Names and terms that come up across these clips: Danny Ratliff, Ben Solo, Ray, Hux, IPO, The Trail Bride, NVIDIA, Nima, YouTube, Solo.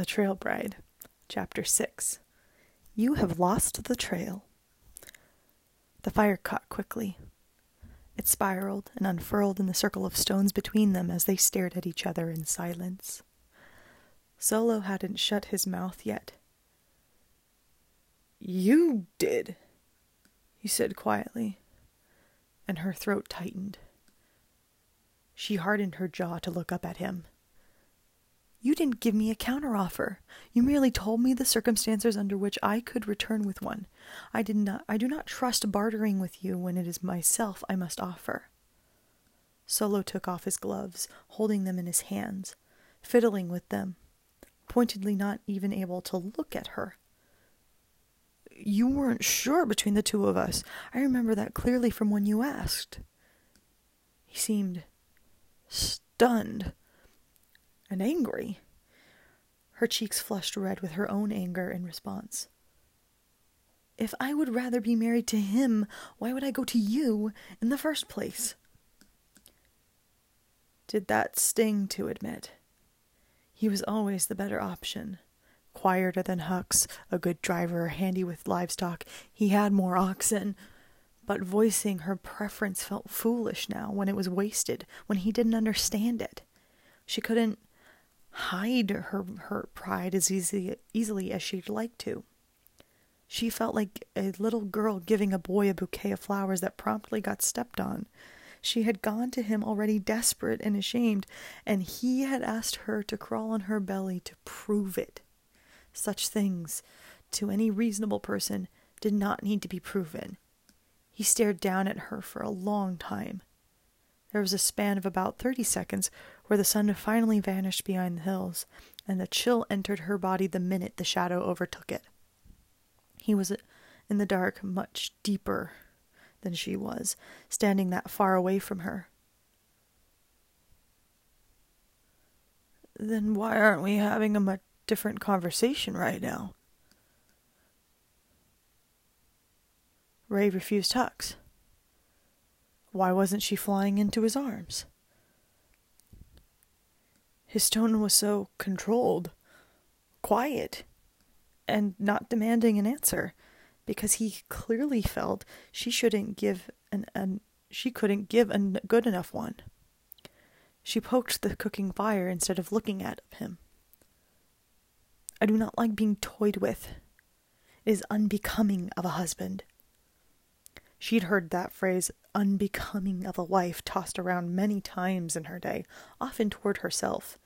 The Trail Bride, Chapter 6. You have lost the trail. The fire caught quickly. It spiraled and unfurled in the circle of stones between them as they stared at each other in silence. Solo hadn't shut his mouth yet. "You did," he said quietly, and her throat tightened. She hardened her jaw to look up at him. "You didn't give me a counteroffer. You merely told me the circumstances under which I could return with one. I do not trust bartering with you when it is myself I must offer." Solo took off his gloves, holding them in his hands, fiddling with them, pointedly not even able to look at her. "You weren't sure between the two of us. I remember that clearly from when you asked." He seemed stunned and angry. Her cheeks flushed red with her own anger in response. "If I would rather be married to him, why would I go to you in the first place?" Did that sting to admit? He was always the better option. Quieter than Hux, a good driver, handy with livestock, he had more oxen. But voicing her preference felt foolish now, when it was wasted, when he didn't understand it. She couldn't hide her pride as easily as she'd like to. She felt like a little girl giving a boy a bouquet of flowers that promptly got stepped on. She had gone to him already desperate and ashamed, and he had asked her to crawl on her belly to prove it. Such things, to any reasonable person, did not need to be proven. He stared down at her for a long time. There was a span of about 30 seconds where the sun finally vanished behind the hills, and the chill entered her body the minute the shadow overtook it. He was in the dark much deeper than she was, standing that far away from her. "Then why aren't we having a much different conversation right now?" Ray refused Hux. Why wasn't she flying into his arms? His tone was so controlled, quiet, and not demanding an answer, because he clearly felt she couldn't give a good enough one. She poked the cooking fire instead of looking at him. "I do not like being toyed with. It is unbecoming of a husband." She'd heard that phrase, unbecoming of a wife, tossed around many times in her day, often toward herself.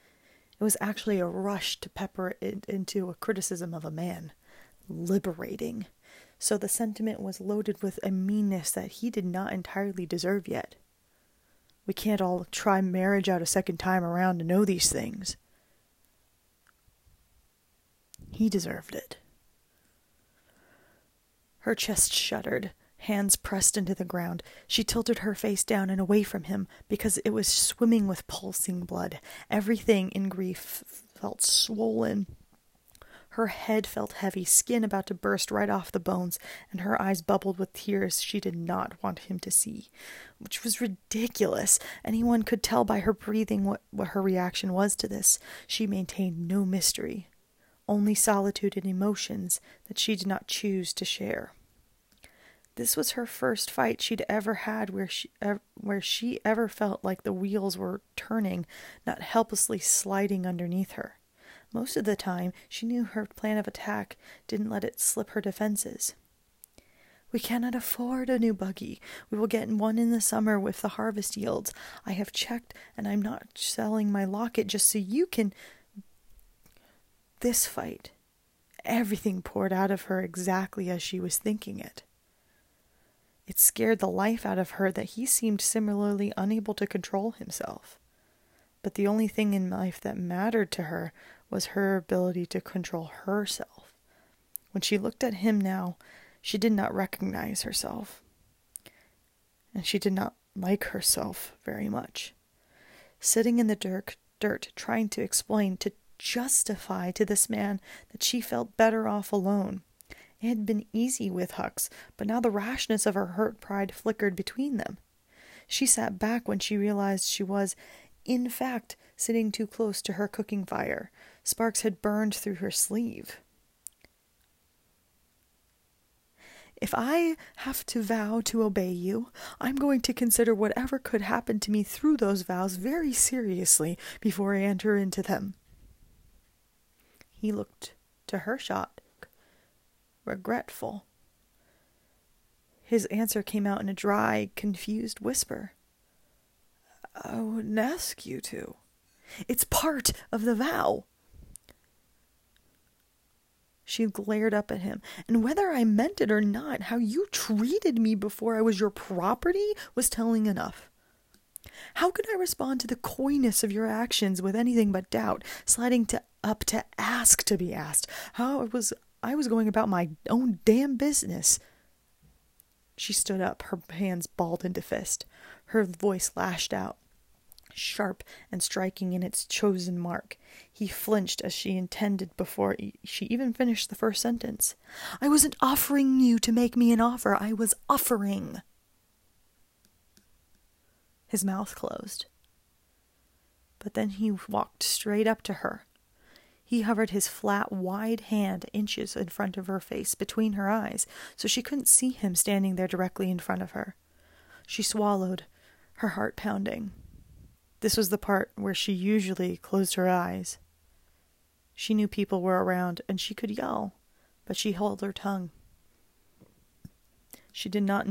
It was actually a rush to pepper it into a criticism of a man. Liberating. So the sentiment was loaded with a meanness that he did not entirely deserve yet. We can't all try marriage out a second time around to know these things. He deserved it. Her chest shuddered, hands pressed into the ground. She tilted her face down and away from him because it was swimming with pulsing blood. Everything in grief felt swollen. Her head felt heavy, skin about to burst right off the bones, and her eyes bubbled with tears she did not want him to see, which was ridiculous. Anyone could tell by her breathing what her reaction was to this. She maintained no mystery. Only solitude and emotions that she did not choose to share. This was her first fight she'd ever had where she ever felt like the wheels were turning, not helplessly sliding underneath her. Most of the time, she knew her plan of attack didn't let it slip her defenses. "We cannot afford a new buggy. We will get one in the summer with the harvest yields. I have checked, and I'm not selling my locket just so you can..." This fight, everything poured out of her exactly as she was thinking it. It scared the life out of her that he seemed similarly unable to control himself. But the only thing in life that mattered to her was her ability to control herself. When she looked at him now, she did not recognize herself. And she did not like herself very much. Sitting in the dirt, trying to explain to justify to this man that she felt better off alone. It had been easy with Hux, but now the rashness of her hurt pride flickered between them. She sat back when she realized she was, in fact, sitting too close to her cooking fire. Sparks had burned through her sleeve. If I have to vow to obey you, I'm going to consider whatever could happen to me through those vows very seriously before I enter into them. He looked, to her shock, regretful. His answer came out in a dry, confused whisper. I wouldn't ask you to. It's part of the vow. She glared up at him, and whether I meant it or not, how you treated me before I was your property was telling enough. How could I respond to the coyness of your actions with anything but doubt, sliding up to ask to be asked? How I was going about my own damn business. She stood up, her hands balled into fist. Her voice lashed out, sharp and striking in its chosen mark. He flinched as she intended before she even finished the first sentence. I wasn't offering you to make me an offer. I was offering. His mouth closed. But then he walked straight up to her. He hovered his flat, wide hand inches in front of her face, between her eyes, so she couldn't see him standing there directly in front of her. She swallowed, her heart pounding. This was the part where she usually closed her eyes. She knew people were around, and she could yell, but she held her tongue. She did not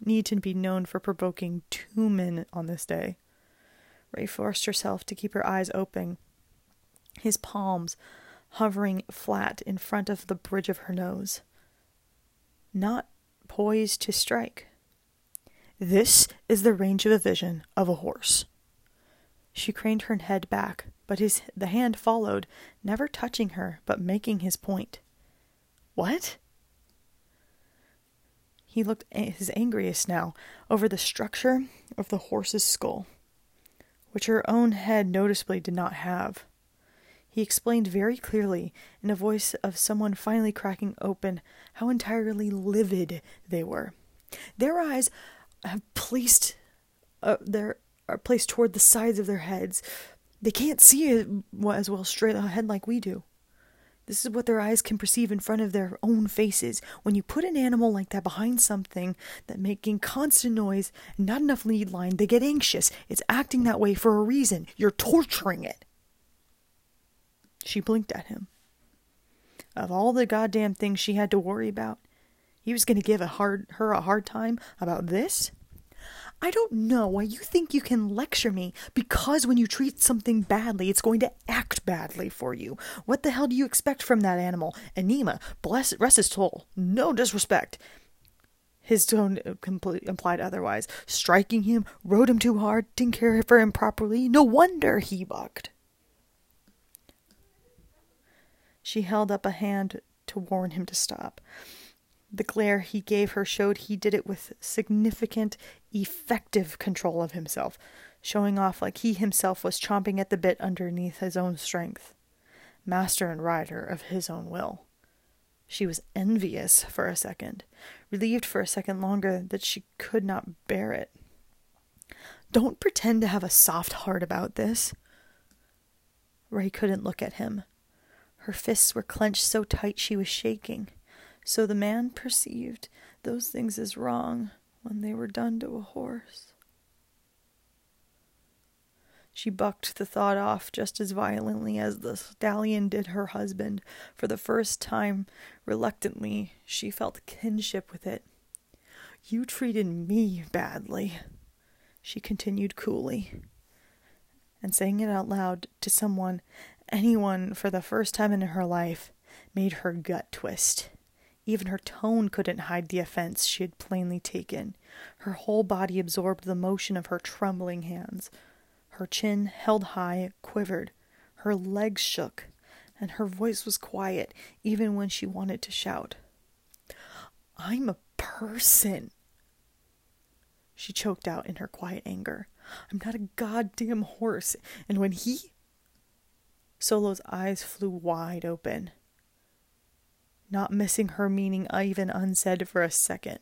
need to be known for provoking 2 men on this day. Ray forced herself to keep her eyes open, his palms hovering flat in front of the bridge of her nose. Not poised to strike. This is the range of the vision of a horse. She craned her head back, but the hand followed, never touching her, but making his point. What? He looked his angriest now, over the structure of the horse's skull, which her own head noticeably did not have. He explained very clearly, in a voice of someone finally cracking open, how entirely livid they were. Their eyes have are placed toward the sides of their heads. They can't see as well straight ahead like we do. This is what their eyes can perceive in front of their own faces. When you put an animal like that behind something that making constant noise and not enough lead line, they get anxious. It's acting that way for a reason. You're torturing it. She blinked at him. Of all the goddamn things she had to worry about, he was going to give her a hard time about this? I don't know why you think you can lecture me, because when you treat something badly, it's going to act badly for you. What the hell do you expect from that animal? And Nima, rest his soul, no disrespect. His tone implied otherwise. Striking him, rode him too hard, didn't care for him properly. No wonder he bucked. She held up a hand to warn him to stop. The glare he gave her showed he did it with significant, effective control of himself, showing off like he himself was chomping at the bit underneath his own strength, master and rider of his own will. She was envious for a second, relieved for a second longer that she could not bear it. Don't pretend to have a soft heart about this. Ray couldn't look at him. Her fists were clenched so tight she was shaking. So the man perceived those things as wrong when they were done to a horse. She bucked the thought off just as violently as the stallion did her husband. For the first time, reluctantly, she felt kinship with it. You treated me badly, she continued coolly, and saying it out loud to someone, anyone, for the first time in her life, made her gut twist. Even her tone couldn't hide the offense she had plainly taken. Her whole body absorbed the motion of her trembling hands. Her chin, held high, quivered. Her legs shook, and her voice was quiet, even when she wanted to shout. I'm a person, she choked out in her quiet anger. I'm not a goddamn horse, and when he... Solo's eyes flew wide open, not missing her meaning even unsaid for a second.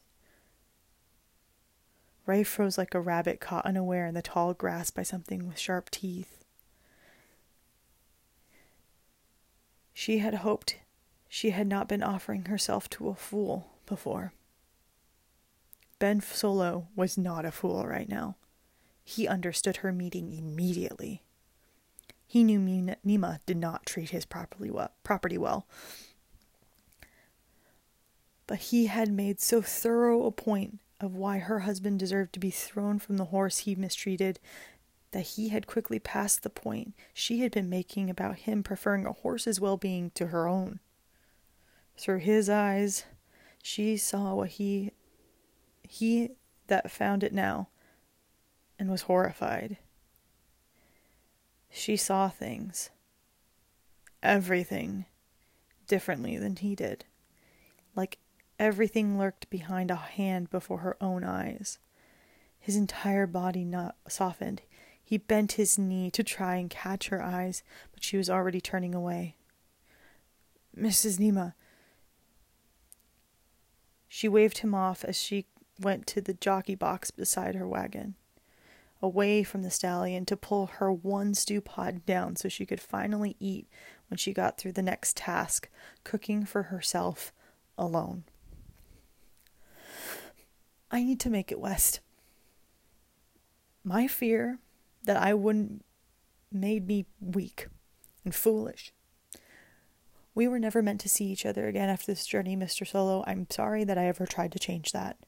Ray froze like a rabbit caught unaware in the tall grass by something with sharp teeth. She had hoped she had not been offering herself to a fool before. Ben Solo was not a fool right now. He understood her meaning immediately. He knew Nima did not treat his property well. But he had made so thorough a point of why her husband deserved to be thrown from the horse he mistreated that he had quickly passed the point she had been making about him preferring a horse's well-being to her own. Through his eyes, she saw what he that found it now, and was horrified. She saw things, everything, differently than he did. Like everything lurked behind a hand before her own eyes. His entire body softened. He bent his knee to try and catch her eyes, but she was already turning away. "Mrs. Nima." She waved him off as she went to the jockey box beside her wagon, away from the stallion to pull her one stew pot down so she could finally eat when she got through the next task, cooking for herself alone. "I need to make it west." My fear that I wouldn't made me weak and foolish. We were never meant to see each other again after this journey, Mr. Solo. I'm sorry that I ever tried to change that.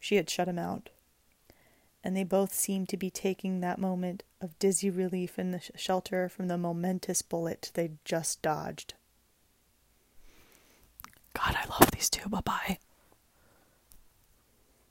She had shut him out, and they both seemed to be taking that moment of dizzy relief in the shelter from the momentous bullet they'd just dodged. God, I love these two. Bye-bye.